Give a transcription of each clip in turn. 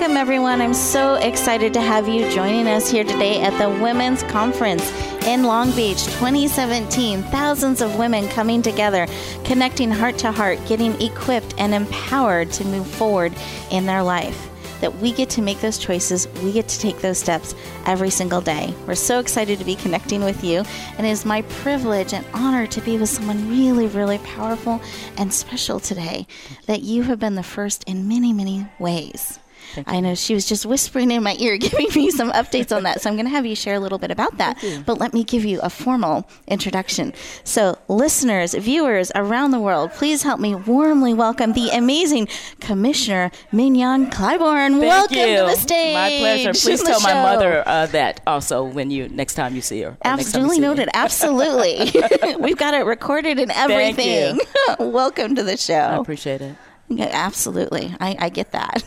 Welcome, everyone. I'm so excited to have you joining us here today at the Women's Conference in Long Beach 2017. Thousands of women coming together, connecting heart to heart, getting equipped and empowered to move forward in their life. That we get to make those choices, we get to take those steps every single day. We're so excited to be connecting with you, and it is my privilege and honor to be with someone really, really powerful and special today, that you have been the first in many, many ways. I know she was just whispering in my ear, giving me some updates on that. So I'm going to have you share a little bit about that. But let me give you a formal introduction. So listeners, viewers around the world, please help me warmly welcome the amazing Commissioner Minyoung Clyborne. Welcome to the stage. My pleasure. Please tell my mother that also when you next time you see her. Absolutely noted. Absolutely. We've got it recorded and everything. Thank you. Welcome to the show. I appreciate it. Yeah, absolutely. I get that.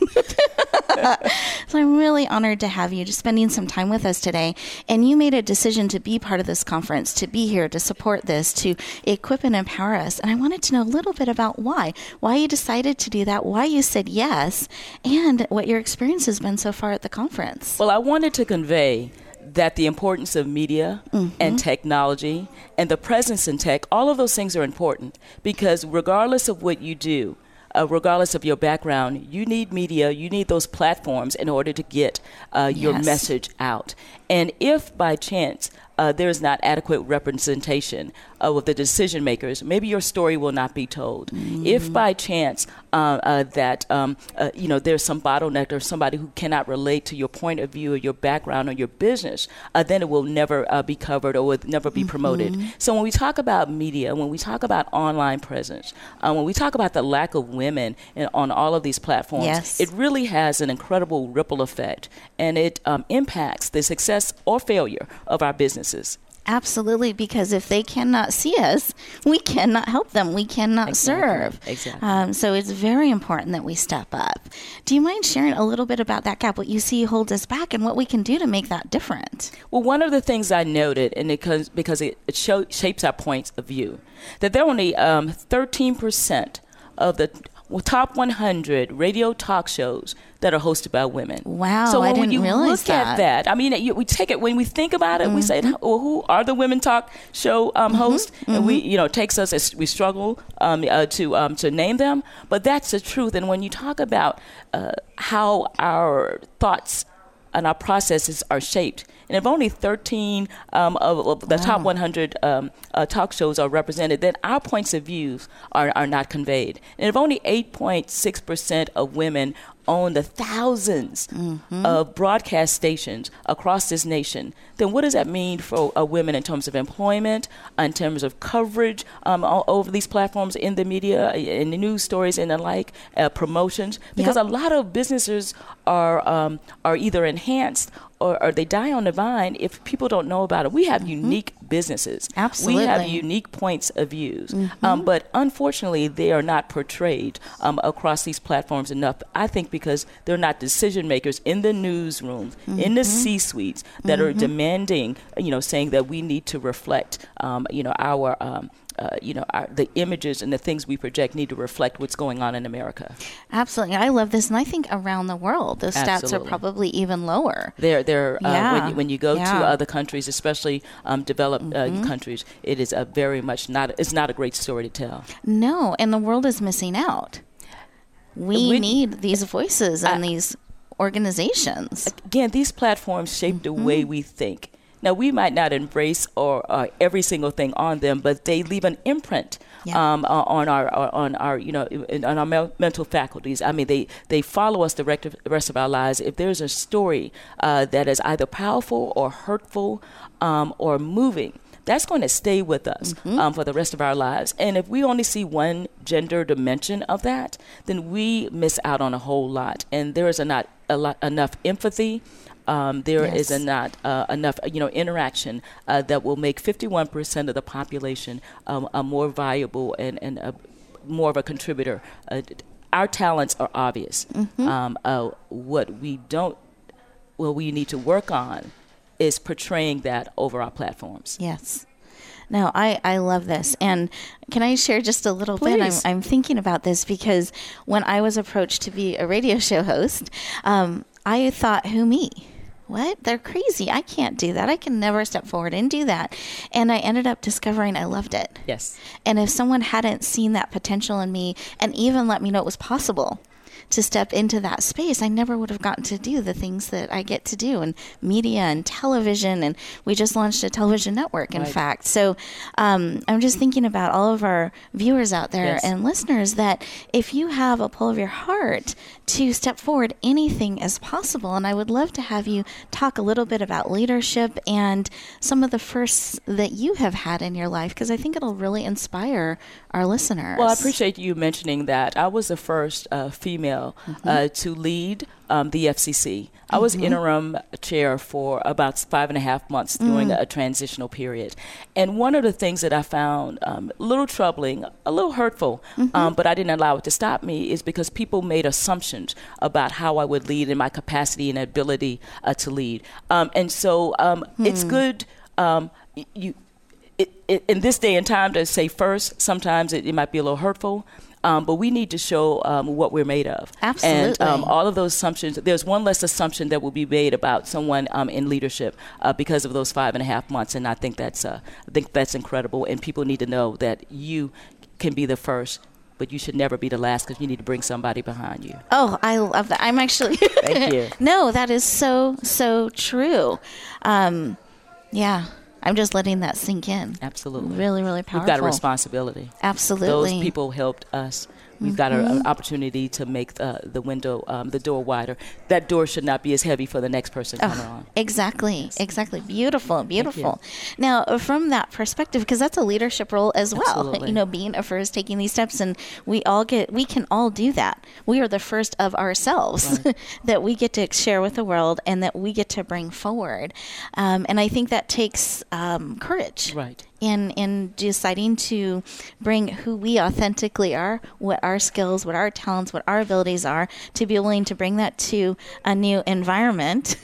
So I'm really honored to have you just spending some time with us today. And you made a decision to be part of this conference, to be here, to support this, to equip and empower us. And I wanted to know a little bit about why you decided to do that, why you said yes, and what your experience has been so far at the conference. Well, I wanted to convey that the importance of media and technology and the presence in tech, all of those things are important, because regardless of what you do, regardless of your background, you need media, you need those platforms in order to get your message out. And if by chance there is not adequate representation of the decision makers, maybe your story will not be told. Mm-hmm. If by chance there's some bottleneck or somebody who cannot relate to your point of view or your background or your business, then it will never be covered or will never be promoted. So when we talk about media, when we talk about online presence, when we talk about the lack of women on all of these platforms, it really has an incredible ripple effect, and it impacts the success or failure of our businesses. Absolutely, because if they cannot see us, we cannot help them. We cannot serve. Exactly. So it's very important that we step up. Do you mind sharing a little bit about that gap, what you see holds us back, and what we can do to make that different? Well, one of the things I noted, and because it shapes our points of view, that there are only 13% of the top 100 radio talk shows that are hosted by women. Wow, so when you look at that, I mean, we take it, when we think about it, we say, well, who are the women talk show hosts? And we, takes us as we struggle to name them, but that's the truth. And when you talk about how our thoughts and our processes are shaped, and if only 13 of the top 100 talk shows are represented, then our points of views are not conveyed. And if only 8.6% of women own the thousands of broadcast stations across this nation, then what does that mean for women in terms of employment, in terms of coverage all over these platforms, in the media, in the news stories and the like, promotions? Because a lot of businesses are either enhanced or they die on the vine if people don't know about it. We have unique businesses. Absolutely. We have unique points of views. But unfortunately, they are not portrayed across these platforms enough, I think, because they're not decision makers in the newsrooms, in the C-suites that are demanding, saying that we need to reflect, our... the images and the things we project need to reflect what's going on in America. Absolutely. I love this. And I think around the world, those stats are probably even lower. When you go to other countries, especially developed countries, it is a very much not a great story to tell. No. And the world is missing out. We need these voices and these organizations. Again, these platforms shape the way we think. Now, we might not embrace or every single thing on them, but they leave an imprint on our mental faculties. I mean, they follow us the rest of our lives. If there's a story that is either powerful or hurtful or moving, that's going to stay with us for the rest of our lives. And if we only see one gender dimension of that, then we miss out on a whole lot. And there is enough empathy. There is not enough, interaction that will make 51% of the population a more viable and more of a contributor. Our talents are obvious. What we don't, what we need to work on, is portraying that over our platforms. Yes. No, I love this. And can I share just a little Please. Bit? I'm thinking about this because when I was approached to be a radio show host, I thought, who, me? What? They're crazy. I can't do that. I can never step forward and do that. And I ended up discovering I loved it. Yes. And if someone hadn't seen that potential in me and even let me know it was possible to step into that space, I never would have gotten to do the things that I get to do in media and television. And we just launched a television network, in right. fact. So I'm just thinking about all of our viewers out there yes. and listeners, that if you have a pull of your heart to step forward, anything is possible. And I would love to have you talk a little bit about leadership and some of the firsts that you have had in your life, because I think it'll really inspire our listeners. Well, I appreciate you mentioning that. I was the first female Mm-hmm. To lead the FCC. I was mm-hmm. interim chair for about 5.5 months during a transitional period. And one of the things that I found a little troubling, a little hurtful, but I didn't allow it to stop me, is because people made assumptions about how I would lead and my capacity and ability to lead. And so it's good you in this day and time to say first. Sometimes it might be a little hurtful. But we need to show what we're made of. Absolutely. And all of those assumptions, there's one less assumption that will be made about someone in leadership because of those 5.5 months. And I think that's incredible. And people need to know that you can be the first, but you should never be the last, because you need to bring somebody behind you. Oh, I love that. I'm actually. Thank you. No, that is so, so true. Yeah. I'm just letting that sink in. Absolutely. Really, really powerful. We've got a responsibility. Absolutely. Those people helped us. We've got an opportunity to make the door wider. That door should not be as heavy for the next person coming on. Exactly. Yes. Exactly. Beautiful. Beautiful. Now, from that perspective, because that's a leadership role as well. Absolutely. You know, being a first, taking these steps, and we can all do that. We are the first of ourselves right. that we get to share with the world and that we get to bring forward. And I think that takes courage. Right. In deciding to bring who we authentically are, what our skills, what our talents, what our abilities are, to be willing to bring that to a new environment.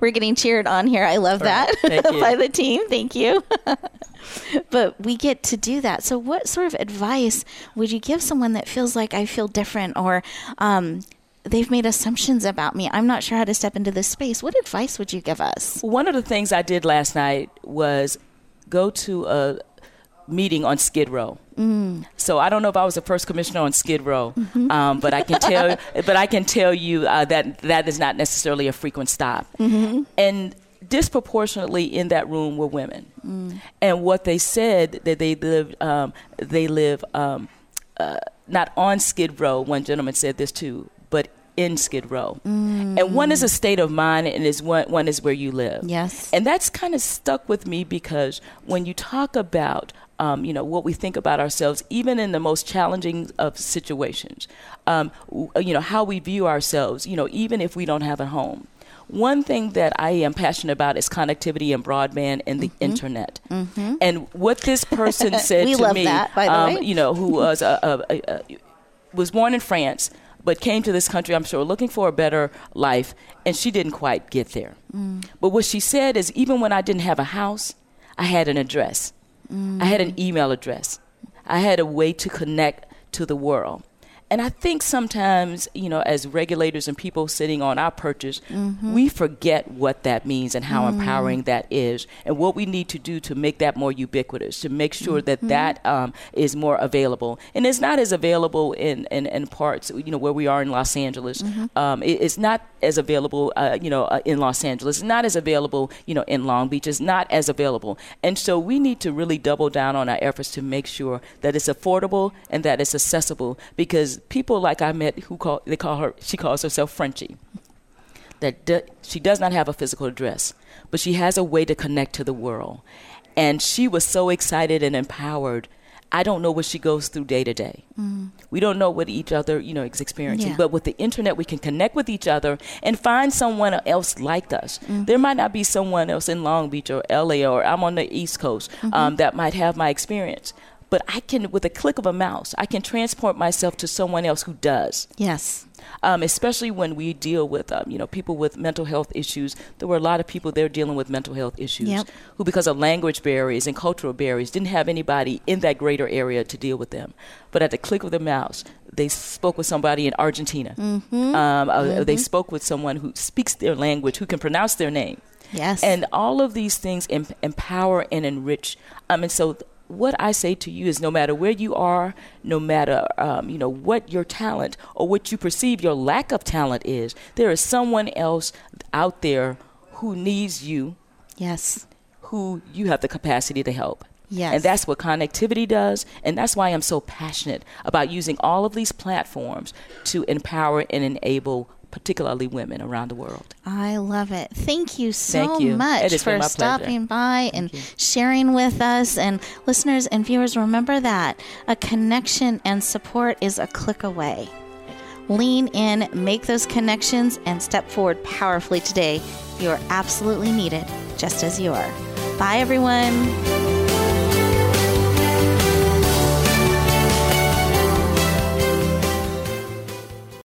We're getting cheered on here. I love that by the team. Thank you. But we get to do that. So what sort of advice would you give someone that feels like, I feel different, or they've made assumptions about me, I'm not sure how to step into this space? What advice would you give us? One of the things I did last night was go to a meeting on Skid Row. So I don't know if I was the first commissioner on Skid Row, but I can tell. But I can tell you that is not necessarily a frequent stop. And disproportionately in that room were women. And what they said, that they live not on Skid Row. One gentleman said this too, but in Skid Row. And one is a state of mind, and is one is where you live. Yes. And that's kind of stuck with me, because when you talk about what we think about ourselves, even in the most challenging of situations, how we view ourselves, even if we don't have a home. One thing that I am passionate about is connectivity and broadband and the internet. And what this person said we to love me, that, by the way. Who was was born in France, but came to this country, I'm sure, looking for a better life, and she didn't quite get there. But what she said is, even when I didn't have a house, I had an address. I had an email address. I had a way to connect to the world. And I think sometimes, as regulators and people sitting on our perches, we forget what that means and how empowering that is, and what we need to do to make that more ubiquitous, to make sure that is more available. And it's not as available in parts, where we are in Los Angeles. It's not as available, in Los Angeles. It's not as available, in Long Beach. It's not as available. And so we need to really double down on our efforts to make sure that it's affordable and that it's accessible, because people like I met she calls herself Frenchie, that she does not have a physical address, but she has a way to connect to the world. And she was so excited and empowered. I don't know what she goes through day to day. We don't know what each other, is experiencing. Yeah. But with the internet, we can connect with each other and find someone else like us. There might not be someone else in Long Beach or LA, or I'm on the East Coast that might have my experience. but I can, with a click of a mouse, I can transport myself to someone else who does. Yes. Especially when we deal with, people with mental health issues. There were a lot of people there dealing with mental health issues yep. who, because of language barriers and cultural barriers, didn't have anybody in that greater area to deal with them. But at the click of the mouse, they spoke with somebody in Argentina. Mm-hmm. They spoke with someone who speaks their language, who can pronounce their name. Yes. And all of these things empower and enrich. And so what I say to you is no matter where you are, no matter, what your talent or what you perceive your lack of talent is, there is someone else out there who needs you. Yes. Who you have the capacity to help. Yes. And that's what connectivity does. And that's why I'm so passionate about using all of these platforms to empower and enable particularly women around the world. I love it. Thank you so much for stopping by and sharing with us. And listeners and viewers, remember that a connection and support is a click away. Lean in, make those connections, and step forward powerfully today. You are absolutely needed, just as you are. Bye, everyone.